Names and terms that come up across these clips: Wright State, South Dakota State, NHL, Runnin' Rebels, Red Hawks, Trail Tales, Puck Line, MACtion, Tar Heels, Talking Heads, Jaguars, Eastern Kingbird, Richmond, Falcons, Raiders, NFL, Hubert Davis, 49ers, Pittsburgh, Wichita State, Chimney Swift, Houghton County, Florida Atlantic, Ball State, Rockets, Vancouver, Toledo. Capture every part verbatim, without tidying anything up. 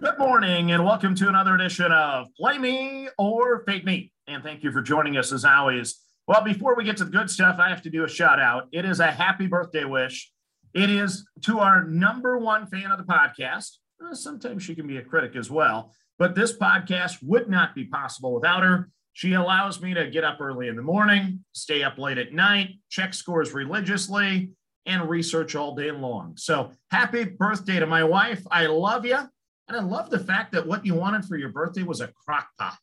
Good morning and welcome to another edition of Play Me or Fake Me. And thank you for joining us as always. Well, before we get to the good stuff, I have to do a shout out. It is a happy birthday wish. It is to our number one fan of the podcast. Sometimes she can be a critic as well, but this podcast would not be possible without her. She allows me to get up early in the morning, stay up late at night, check scores religiously, and research all day long. So happy birthday to my wife. I love you. And I love the fact that what you wanted for your birthday was a crock pot.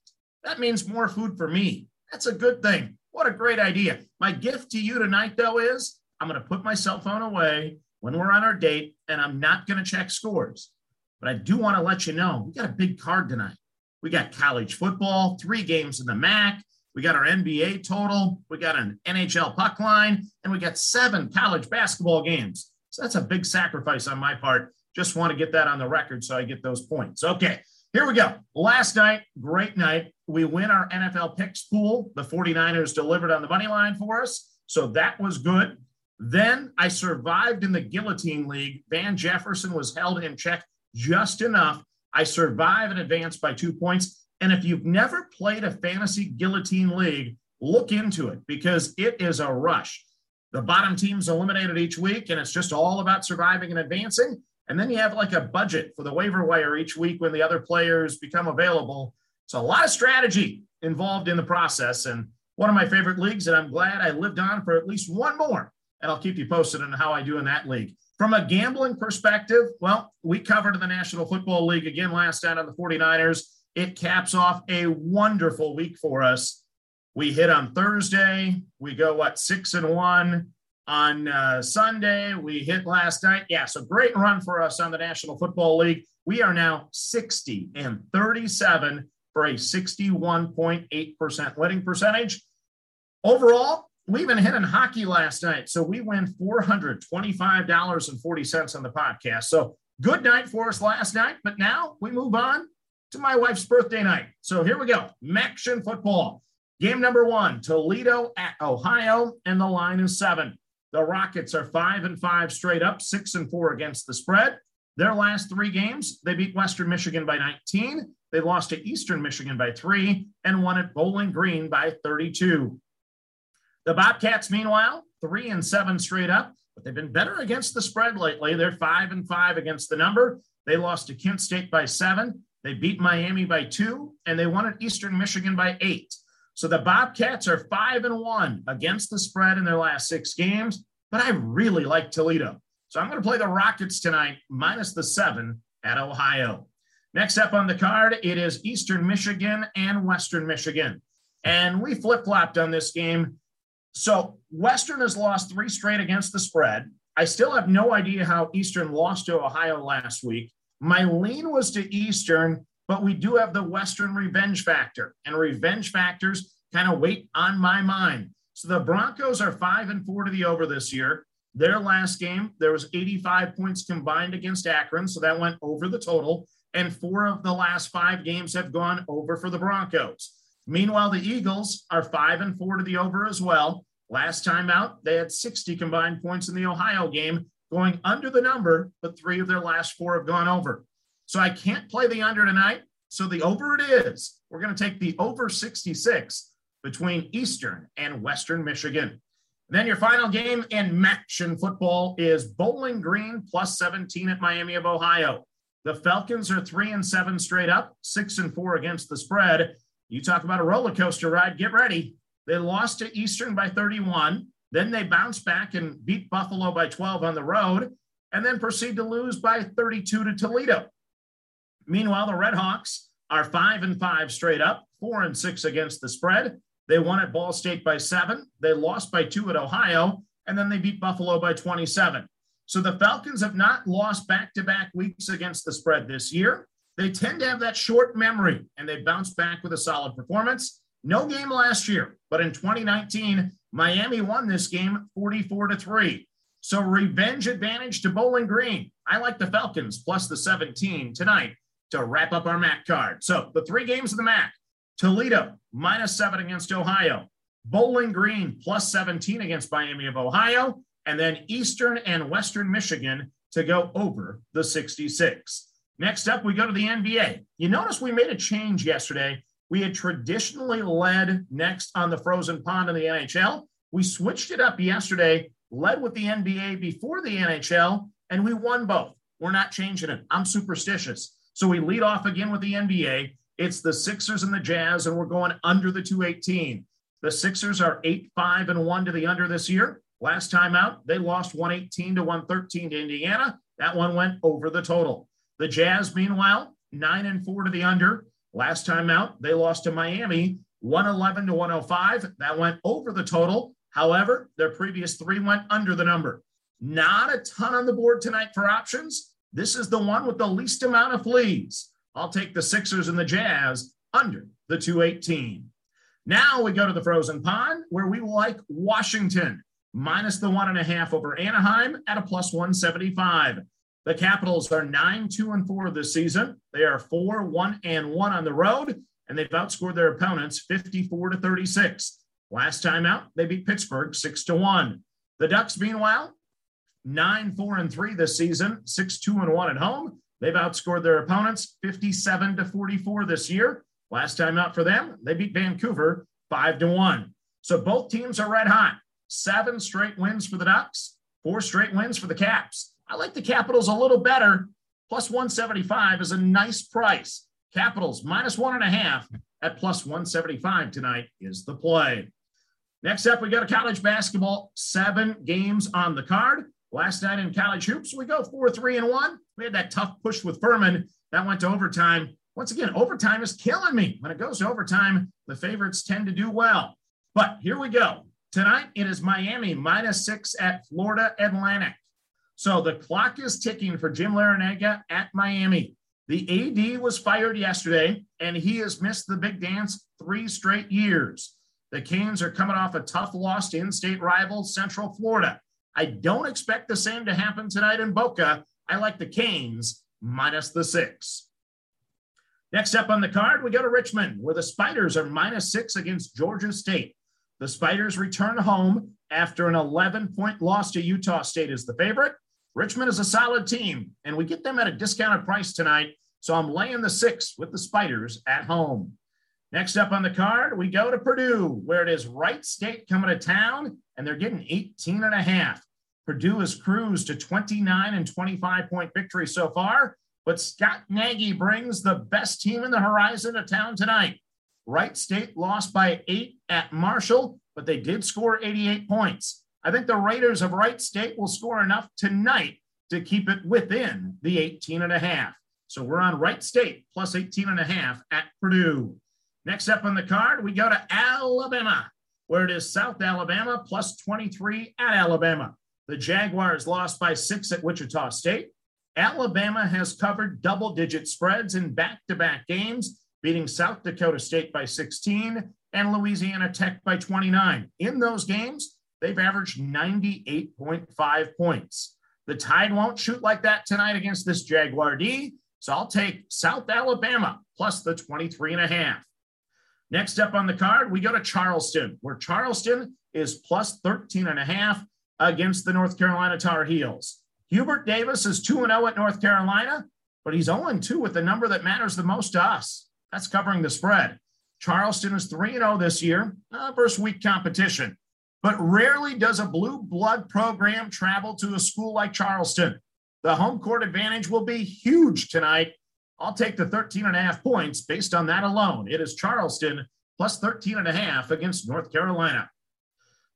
That means more food for me. That's a good thing. What a great idea. My gift to you tonight, though, is I'm going to put my cell phone away when we're on our date, and I'm not going to check scores. But I do want to let you know, we got a big card tonight. We got college football, three games in the M A C. We got our N B A total. We got an N H L puck line, and we got seven college basketball games. So that's a big sacrifice on my part. Just want to get that on the record so I get those points. Okay, here we go. Last night, great night. We win our N F L picks pool. The forty-niners delivered on the money line for us, so that was good. Then I survived in the guillotine league. Van Jefferson was held in check just enough. I survive and advance by two points. And if you've never played a fantasy guillotine league, look into it because it is a rush. The bottom team's eliminated each week, and it's just all about surviving and advancing. And then you have like a budget for the waiver wire each week when the other players become available. So a lot of strategy involved in the process. And one of my favorite leagues that I'm glad I lived on for at least one more. And I'll keep you posted on how I do in that league. From a gambling perspective, well, we covered the National Football League again last night on the forty-niners. It caps off a wonderful week for us. We hit on Thursday. We go, what, six and one. On uh, Sunday, we hit last night. Yeah, so great run for us on the National Football League. We are now sixty and thirty-seven for a sixty-one point eight percent winning percentage. Overall, we even hit in hockey last night. So we win four hundred twenty-five dollars and forty cents on the podcast. So good night for us last night. But now we move on to my wife's birthday night. So here we go. MACtion football. Game number one, Toledo at Ohio, and the line is seven. The Rockets are five and five straight up, six and four against the spread. Their last three games, they beat Western Michigan by nineteen. They lost to Eastern Michigan by three and won at Bowling Green by thirty-two. The Bobcats, meanwhile, three and seven straight up, but they've been better against the spread lately. They're five and five against the number. They lost to Kent State by seven. They beat Miami by two, and they won at Eastern Michigan by eight. So the Bobcats are five and one against the spread in their last six games, but I really like Toledo. So I'm going to play the Rockets tonight, minus the seven at Ohio. Next up on the card, it is Eastern Michigan and Western Michigan. And we flip-flopped on this game. So Western has lost three straight against the spread. I still have no idea how Eastern lost to Ohio last week. My lean was to Eastern, but we do have the Western revenge factor, and revenge factors kind of wait on my mind. So the Broncos are five and four to the over this year. Their last game, there was eighty-five points combined against Akron, so that went over the total, and four of the last five games have gone over for the Broncos. Meanwhile, the Eagles are five and four to the over as well. Last time out, they had sixty combined points in the Ohio game, going under the number, but three of their last four have gone over. So I can't play the under tonight. So the over it is. We're going to take the over sixty-six between Eastern and Western Michigan. And then your final game in MACtion football is Bowling Green plus seventeen at Miami of Ohio. The Falcons are three and seven straight up, six and four against the spread. You talk about a roller coaster ride. Get ready. They lost to Eastern by thirty-one. Then they bounced back and beat Buffalo by twelve on the road, and then proceed to lose by thirty-two to Toledo. Meanwhile, the Red Hawks are five and five straight up, four and six against the spread. They won at Ball State by seven. They lost by two at Ohio, and then they beat Buffalo by twenty-seven. So the Falcons have not lost back-to-back weeks against the spread this year. They tend to have that short memory, and they bounce back with a solid performance. No game last year, but in twenty nineteen, Miami won this game forty-four to three. So revenge advantage to Bowling Green. I like the Falcons plus the seventeen tonight to wrap up our M A C card. So the three games of the M A C, Toledo minus seven against Ohio, Bowling Green plus seventeen against Miami of Ohio, and then Eastern and Western Michigan to go over the sixty-six. Next up, we go to the N B A. You notice we made a change yesterday. We had traditionally led next on the frozen pond in the N H L. We switched it up yesterday, led with the N B A before the N H L, and we won both. We're not changing it. I'm superstitious. So we lead off again with the N B A. It's the Sixers and the Jazz, and we're going under the two eighteen. The Sixers are eight five and one to the under this year. Last time out, they lost one eighteen to one thirteen to Indiana. That one went over the total. The Jazz, meanwhile, nine and four to the under. Last time out, they lost to Miami one eleven to one oh five. That went over the total. However, their previous three went under the number. Not a ton on the board tonight for options. This is the one with the least amount of fleas. I'll take the Sixers and the Jazz under the two eighteen. Now we go to the frozen pond, where we like Washington, minus the one and a half over Anaheim at a plus one seventy-five. The Capitals are nine two and four this season. They are four one and one on the road, and they've outscored their opponents fifty-four to thirty-six. Last time out, they beat Pittsburgh six to one. The Ducks, meanwhile, nine four and three this season, six two and one at home. They've outscored their opponents fifty-seven to forty-four this year. Last time out for them, they beat Vancouver five to one. So both teams are red hot. Seven straight wins for the Ducks, four straight wins for the Caps. I like the Capitals a little better. Plus one seventy-five is a nice price. Capitals minus one and a half at plus one seventy-five tonight is the play. Next up, we go to college basketball. Seven games on the card. Last night in college hoops, we go four, three, and one. We had that tough push with Furman. That went to overtime. Once again, overtime is killing me. When it goes to overtime, the favorites tend to do well. But here we go. Tonight, it is Miami minus six at Florida Atlantic. So the clock is ticking for Jim Larrinaga at Miami. The A D was fired yesterday, and he has missed the big dance three straight years. The Canes are coming off a tough loss to in-state rival Central Florida. I don't expect the same to happen tonight in Boca. I like the Canes minus the six. Next up on the card, we go to Richmond, where the Spiders are minus six against Georgia State. The Spiders return home after an eleven-point loss to Utah State is the favorite. Richmond is a solid team, and we get them at a discounted price tonight, so I'm laying the six with the Spiders at home. Next up on the card, we go to Purdue, where it is Wright State coming to town, and they're getting eighteen and a half. Purdue has cruised to twenty-nine and twenty-five point victory so far, but Scott Nagy brings the best team in the horizon to town tonight. Wright State lost by eight at Marshall, but they did score eighty-eight points. I think the Raiders of Wright State will score enough tonight to keep it within the eighteen and a half. So we're on Wright State plus eighteen and a half at Purdue. Next up on the card, we go to Alabama, where it is South Alabama plus twenty-three at Alabama. The Jaguars lost by six at Wichita State. Alabama has covered double-digit spreads in back-to-back games, beating South Dakota State by sixteen and Louisiana Tech by twenty-nine. In those games, they've averaged ninety-eight point five points. The Tide won't shoot like that tonight against this Jaguar D, so I'll take South Alabama plus the twenty-three and a half. Next up on the card, we go to Charleston, where Charleston is plus thirteen and a half against the North Carolina Tar Heels. Hubert Davis is two and oh at North Carolina, but he's oh and two with the number that matters the most to us. That's covering the spread. Charleston is three and oh this year uh, versus weak competition, but rarely does a blue blood program travel to a school like Charleston. The home court advantage will be huge tonight. I'll take the thirteen and a half points based on that alone. It is Charleston plus thirteen and a half against North Carolina.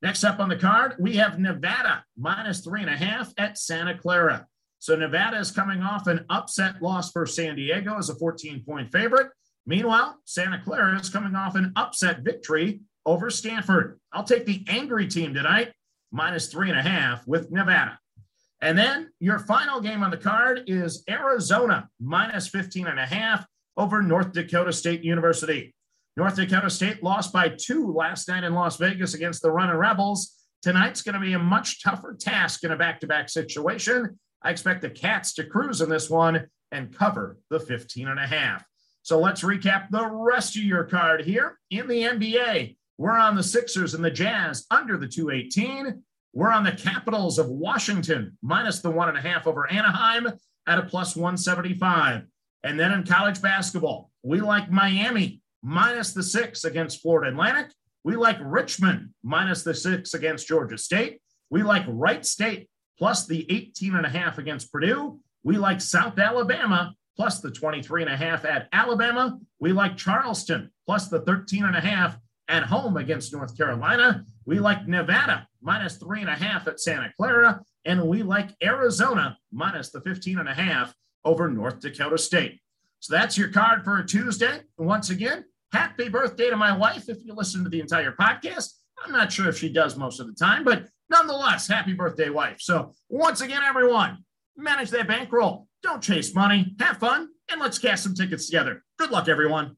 Next up on the card, we have Nevada minus three and a half at Santa Clara. So Nevada is coming off an upset loss for San Diego as a fourteen-point favorite. Meanwhile, Santa Clara is coming off an upset victory over Stanford. I'll take the angry team tonight, minus three and a half with Nevada. And then your final game on the card is Arizona minus fifteen and a half over North Dakota State University. North Dakota State lost by two last night in Las Vegas against the Runnin' Rebels. Tonight's going to be a much tougher task in a back-to-back situation. I expect the Cats to cruise in this one and cover the fifteen and a half. So let's recap the rest of your card here. In the N B A, we're on the Sixers and the Jazz under the two eighteen. We're on the Capitals of Washington minus the one and a half over Anaheim. at a plus one seventy-five. And then in college basketball, we like Miami minus the six against Florida Atlantic. We like Richmond minus the six against Georgia State. We like Wright State plus the eighteen and a half against Purdue. We like South Alabama plus the twenty-three and a half at Alabama. We like Charleston plus the thirteen and a half at home against North Carolina. We like Nevada minus three and a half at Santa Clara. And we like Arizona minus the fifteen and a half over North Dakota State. So that's your card for a Tuesday. And once again, happy birthday to my wife. If you listen to the entire podcast, I'm not sure if she does most of the time, but nonetheless, happy birthday, wife. So once again, everyone, manage that bankroll. Don't chase money. Have fun. And let's cash some tickets together. Good luck, everyone.